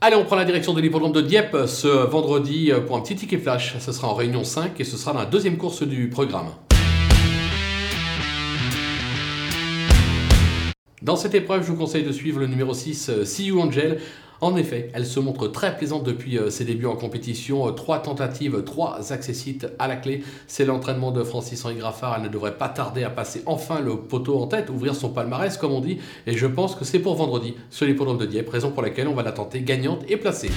Allez, on prend la direction de l'hippodrome de Dieppe ce vendredi pour un petit ticket flash. Ce sera en réunion 5 et ce sera dans la deuxième course du programme. Dans cette épreuve, je vous conseille de suivre le numéro 6, See You Angel. En effet, elle se montre très plaisante depuis ses débuts en compétition. 3 tentatives, 3 accessits à la clé. C'est l'entraînement de Francis-Henri Graffard. Elle ne devrait pas tarder à passer enfin le poteau en tête, ouvrir son palmarès comme on dit. Et je pense que c'est pour vendredi sur l'hippodrome de Dieppe, raison pour laquelle on va la tenter gagnante et placée.